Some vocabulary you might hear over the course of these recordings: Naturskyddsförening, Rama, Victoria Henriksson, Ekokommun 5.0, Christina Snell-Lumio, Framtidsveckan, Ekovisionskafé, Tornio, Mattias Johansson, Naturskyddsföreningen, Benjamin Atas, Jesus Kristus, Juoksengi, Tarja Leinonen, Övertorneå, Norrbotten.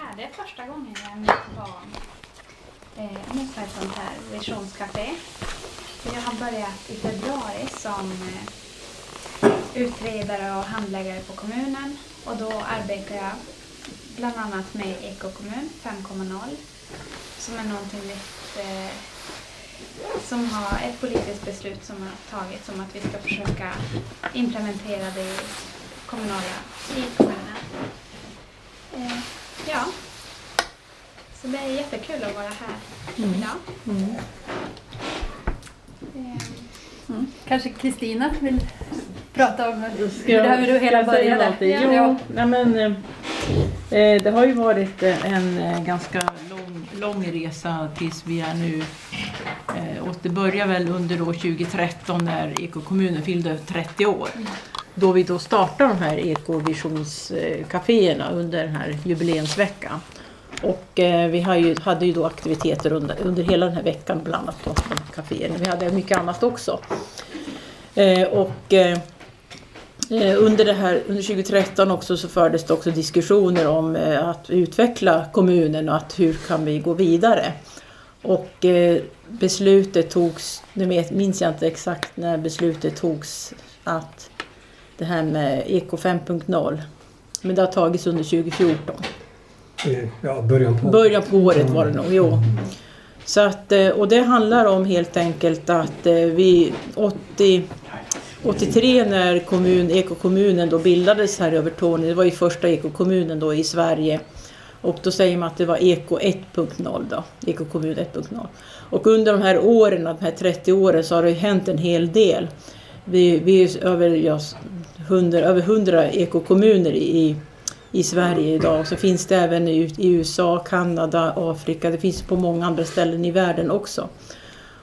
här. Det är första gången jag är med på ett sånt här Ekovisionskafé. Jag har börjat i februari som utredare och handläggare på kommunen. Och då arbetar jag bland annat med Ekokommun 5.0 som är någonting nytt som har ett politiskt beslut som har tagits om att vi ska försöka implementera det i kommunen. Ja, så det är jättekul att vara här idag. Kanske Kristina vill prata om hur hela började. Det har ju varit en ganska lång resa tills vi är nu. Och det börjar väl under år 2013 när Ekokommunen fyllde 30 år. Då vi då startar de här Ekovisionskaféerna under den här jubileumsveckan. Och vi hade ju då aktiviteter under hela den här veckan, bland annat på kaféerna. Vi hade mycket annat också. Under 2013 också så fördes det också diskussioner om att utveckla kommunen och att hur kan vi gå vidare. Och beslutet togs, nu minns jag inte exakt när beslutet togs att det här med Eko 5.0, men det har tagits under 2014. Ja, början på året var det nog, jo. Så att, och det handlar om helt enkelt att vi 83 när ekokommunen då bildades här över Tornio, det var ju första ekokommunen då i Sverige, och då säger man att det var Eko 1.0 då, Ekokommun 1.0. Och under de här åren, de här 30 åren, så har det hänt en hel del. Vi är över 100 ekokommuner i Sverige idag. Så finns det även i USA, Kanada, Afrika. Det finns på många andra ställen i världen också.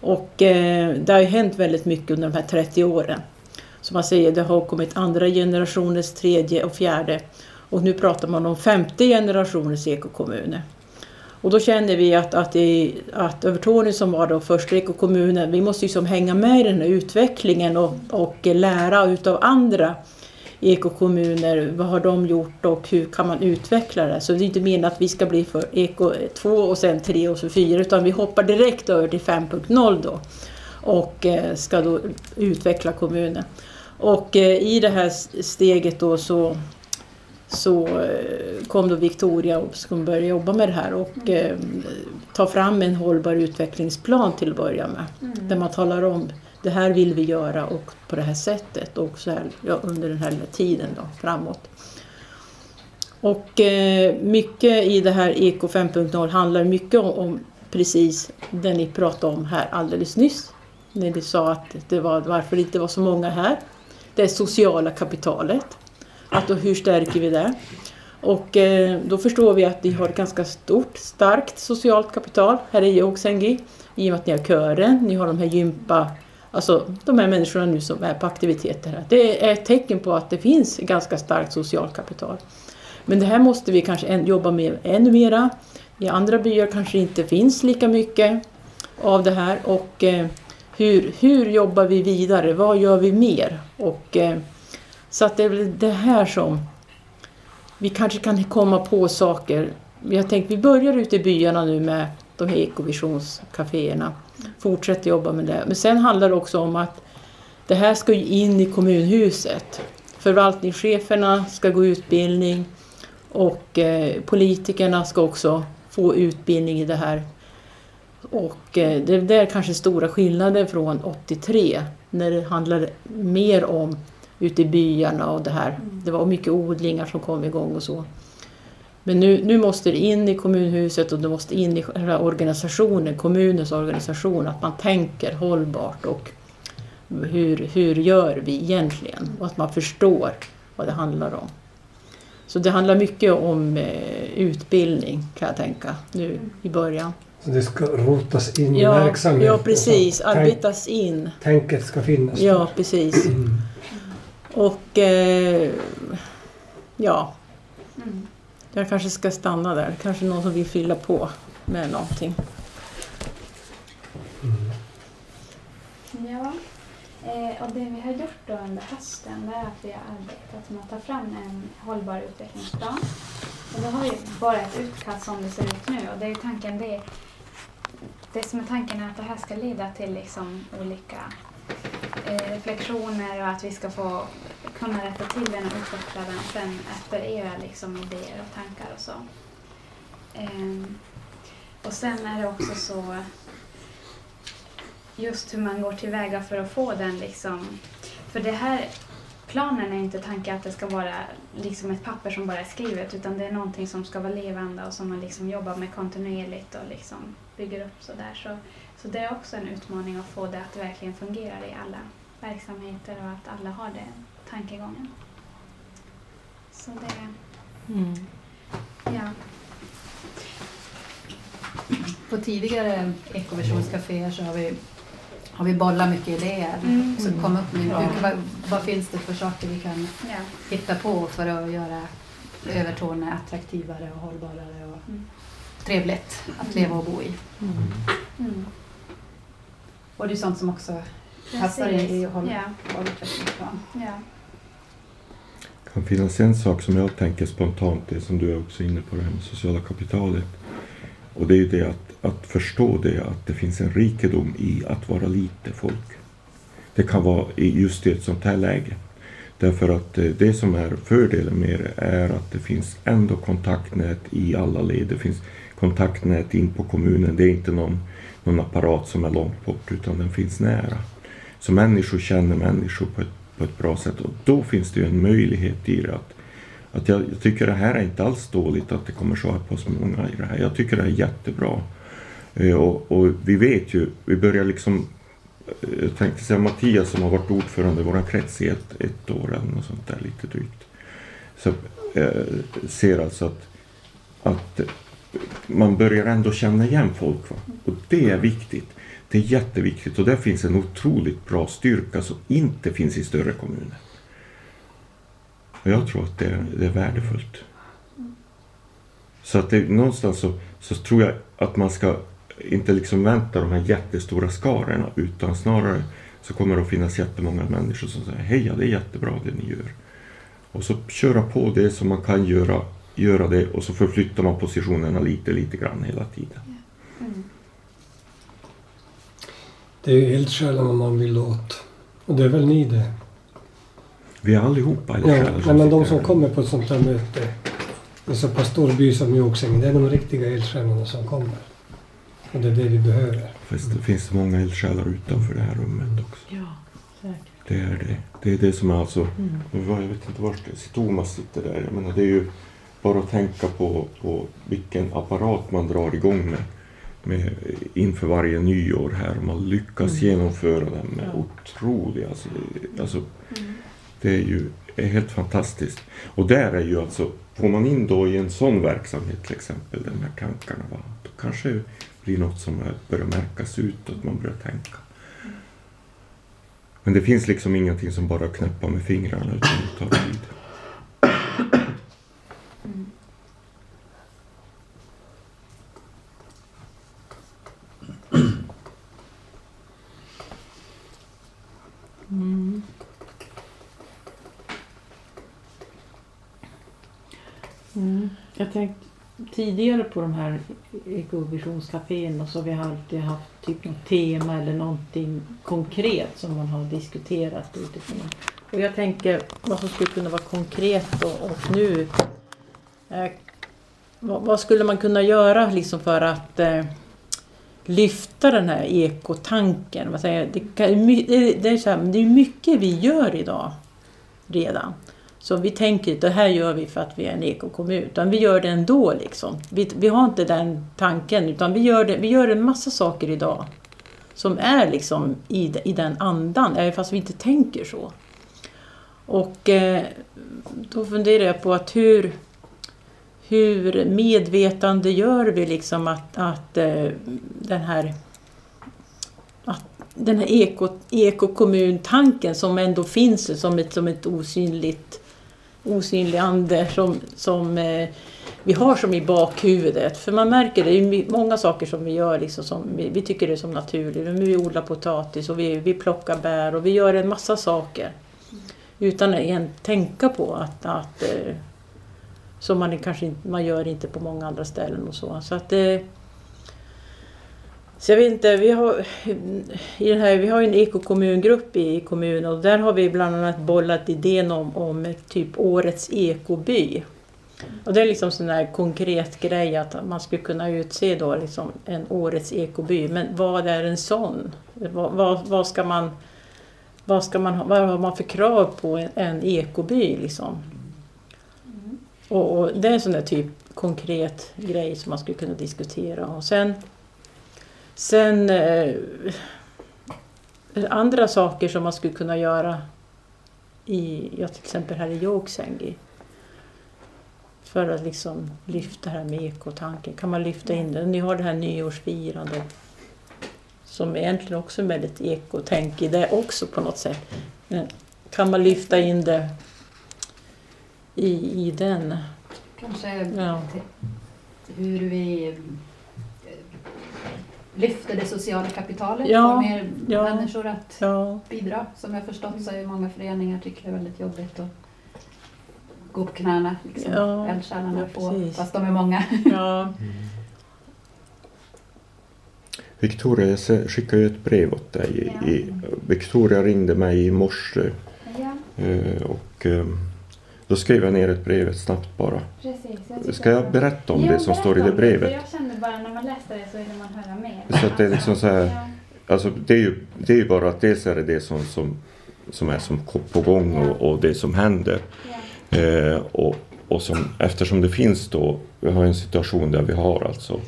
Och det har ju hänt väldigt mycket under de här 30 åren. Som man säger, det har kommit andra generationens, tredje och fjärde. Och nu pratar man om femte generationens ekokommuner. Och då känner vi att Övertorneå, som var då första ekokommunen, vi måste ju som hänga med i den här utvecklingen och lära utav andra ekokommuner. Vad har de gjort och hur kan man utveckla det? Så det är inte meningen att vi ska bli för Eko 2 och sen 3 och så 4, utan vi hoppar direkt över till 5.0 då och ska då utveckla kommunen. Och i det här steget då så kom då Victoria och skulle börja jobba med det här och ta fram en hållbar utvecklingsplan till att börja med. Där man talar om det här vill vi göra och på det här sättet och så här, ja, under den här tiden då, framåt. Och mycket i det här Eko 5.0 handlar mycket om precis det ni pratade om här alldeles nyss. När ni sa att det var, varför det inte var så många här. Det sociala kapitalet. Att då, hur stärker vi det? Och då förstår vi att ni har ett ganska starkt socialt kapital här i Juoksengi. I och med att ni har kören, ni har de här gympa, alltså de här människorna nu som är på aktiviteter här. Det är ett tecken på att det finns ganska starkt socialt kapital. Men det här måste vi kanske jobba med ännu mera. I andra byar kanske inte finns lika mycket av det här. Och hur jobbar vi vidare? Vad gör vi mer? Och så att det är väl det här som vi kanske kan komma på saker. Jag tänkte vi börjar ute i byarna nu med de här ekovisionskaféerna. Fortsätter jobba med det. Men sen handlar det också om att det här ska ju in i kommunhuset. Förvaltningscheferna ska gå utbildning. Och politikerna ska också få utbildning i det här. Och det är kanske stora skillnader från 83. När det handlar mer om ute i byarna och det här. Det var mycket odlingar som kom igång och så. Men nu måste det in i kommunhuset och det måste in i organisationen, kommunens organisation. Att man tänker hållbart och hur gör vi egentligen? Och att man förstår vad det handlar om. Så det handlar mycket om utbildning, kan jag tänka, nu i början. Så det ska rotas in i verksamheten? Ja, precis. Arbetas in. Tänket ska finnas. Ja, precis. Och jag kanske ska stanna där. Kanske någon som vill fylla på med någonting. Ja, och det vi har gjort då under hösten är att vi har arbetat med att ta fram en hållbar utvecklingsplan. Jag har ju bara ett utkast som det ser ut nu och det är tanken det som är tanken är att det här ska leda till liksom olika reflektioner och att vi ska få kunna rätta till den och utveckla den sen efter era liksom idéer och tankar och så. Och sen är det också så just hur man går tillväga för att få den liksom, för det här planen är inte tanken att det ska vara liksom ett papper som bara är skrivet, utan det är någonting som ska vara levande och som man liksom jobbar med kontinuerligt och liksom bygger upp så där. Så det är också en utmaning att få det att verkligen fungera i alla verksamheter och att alla har den tankegången. Så det ja. På tidigare Ekovisionskaféer så har vi bollat mycket idéer så kom upp nu. Vad finns det för saker vi kan hitta på för att göra Övertorne attraktivare och hållbarare och trevligt att leva och bo i. Och det är sånt som också passar in i hållbarhetsplan. Ja. Det kan finnas en sak som jag tänker spontant, det som du är också inne på, det här med sociala kapitalet. Och det är ju det att förstå det, att det finns en rikedom i att vara lite folk. Det kan vara just i ett sånt här läge. Därför att det som är fördelen med det är att det finns ändå kontaktnät i alla led. Det finns kontaktnät in på kommunen. Det är inte någon apparat som är långt bort, utan den finns nära. Så människor känner människor på ett bra sätt. Och då finns det ju en möjlighet i det att jag tycker det här är inte alls dåligt att det kommer så här på så många i det här. Jag tycker det är jättebra. Och vi vet ju, vi börjar liksom, jag tänkte säga Mattias som har varit ordförande i vår krets i ett år eller något sånt där lite drygt. Så ser alltså att man börjar ändå känna igen folk, va? Och det är viktigt. Det är jätteviktigt och där finns en otroligt bra styrka som inte finns i större kommuner. Och jag tror att det är värdefullt. Så att det, någonstans så tror jag att man ska inte liksom vänta de här jättestora skarorna, utan snarare så kommer det att finnas jättemånga människor som säger heja, det är jättebra det ni gör. Och så köra på det som man kan göra det, och så förflyttar man positionerna lite grann hela tiden. Det är ju eldsjälarna man vill åt. Och det är väl ni det? Vi är allihopa eldsjälar. Ja, men de som kommer på ett sånt här möte, en så pass stor by som Juoksengi, det är de riktiga eldsjälarna som kommer. Och det är det vi behöver. Fast det finns många eldsjälar utanför det här rummet också. Ja, säkert. Det är det som är alltså... Jag vet inte var det Thomas sitter där. Jag menar, det är ju bara att tänka på vilken apparat man drar igång med inför varje nyår här. Man lyckas genomföra den med otroliga... Det är ju helt fantastiskt. Och där är ju alltså... Får man in då i en sån verksamhet till exempel de här tankarna, va? Då kanske... Det är något som börjar märkas ut, att man börjar tänka. Men det finns liksom ingenting som bara knäppar med fingrarna, utan det tar tid. Jag tänkte tidigare på de här ekovisionskaféerna och så har vi alltid haft typ något tema eller någonting konkret som man har diskuterat utifrån. Och jag tänker vad som skulle kunna vara konkret och nu. Vad skulle man kunna göra liksom för att lyfta den här ekotanken? Vad säger jag? Det är mycket vi gör idag redan. Så vi tänker inte, det här gör vi för att vi är en ekokommun, utan vi gör det ändå liksom. Vi har inte den tanken, utan vi gör en massa saker idag som är liksom i den andan, även fast vi inte tänker så. Och då funderar jag på att hur medvetande gör vi liksom att den här ekokommuntanken som ändå finns som ett osynlig ande som vi har som i bakhuvudet. För man märker det är många saker som vi gör liksom, som vi tycker det är som naturligt. Vi odlar potatis och vi plockar bär och vi gör en massa saker utan att tänka på att som man kanske inte, man gör inte på många andra ställen och så. Så att det... Så jag vet inte, vi har en ekokommungrupp i kommunen och där har vi bland annat bollat idén om typ årets ekoby. Och det är liksom sån där konkret grej att man skulle kunna utse då liksom en årets ekoby. Men vad är en sån? Vad har man för krav på en ekoby liksom? Och det är en sån där typ konkret grej som man skulle kunna diskutera. Och sen andra saker som man skulle kunna göra till exempel här i Juoksengi för att liksom lyfta det här med ekotanken. Kan man lyfta in det? Ni har det här nyårsfirandet som egentligen också är väldigt ekotänk i det också på något sätt. Men kan man lyfta in det i den? Kanske ja. Hur vi... lyfter det sociala kapitalet och mer människor att bidra. Som jag förstått så är många föreningar tycker det är väldigt jobbigt att gå på knäna. Liksom. Ja, eldsjälarna på, fast de är många. Ja. Mm. Victoria, jag skickade ju ett brev åt dig. Ja. Victoria ringde mig i morse och då skrev jag ner ett brev snabbt bara. Precis, ska jag berätta om det som står i det brevet? Jag kände bara när man läser det så vill man höra mer. Så att det är liksom så här, alltså det är ju bara att dels är det som är som på gång och det som händer. Ja. Och som, eftersom det finns då, vi har en situation där vi har alltså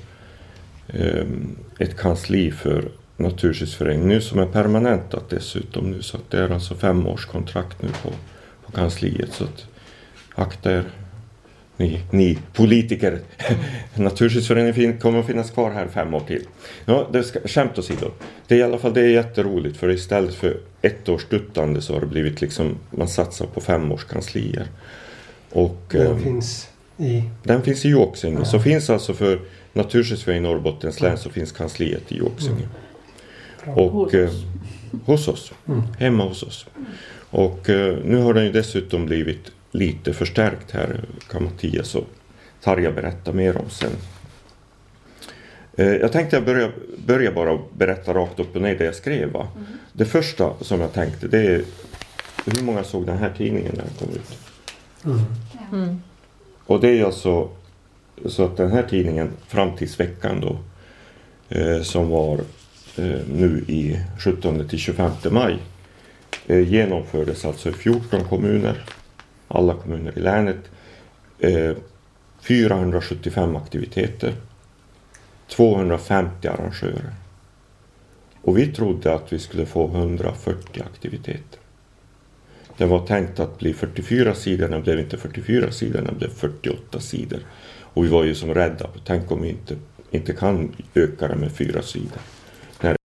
ett kansli för naturskyddsförening nu som är permanentat dessutom nu. Så att det är alltså 5-årskontrakt nu på kansliet, så att akta er ni politiker. Naturskyddsföreningen kommer att finnas kvar här 5 år till. Ja, det ska, skämt åsido. Det är i alla fall, det är jätteroligt, för istället för 1 års duttande så har det blivit liksom, man satsar på 5-årskanslier. Och den finns i Juoksengi. Ja. Så finns alltså för Naturskyddsföreningen i Norrbottens län så finns kansliet i Juoksengi. Mm. Och hos oss. Mm. Hemma hos oss. Och nu har den ju dessutom blivit lite förstärkt här, kan Mattias och Tarja berätta mer om sen. Jag tänkte jag börja bara berätta rakt upp och ner det jag skrev. Mm. Det första som jag tänkte, det är hur många såg den här tidningen när den kom ut? Mm. Mm. Och det är alltså så att den här tidningen, Framtidsveckan då, som var nu i 17-25 maj. Genomfördes alltså i 14 kommuner, alla kommuner i länet, 475 aktiviteter, 250 arrangörer. Och vi trodde att vi skulle få 140 aktiviteter. Det var tänkt att bli 44 sidor, det blev inte 44 sidor, det blev 48 sidor. Och vi var ju som rädda, tänk om vi inte kan öka det med 4 sidor.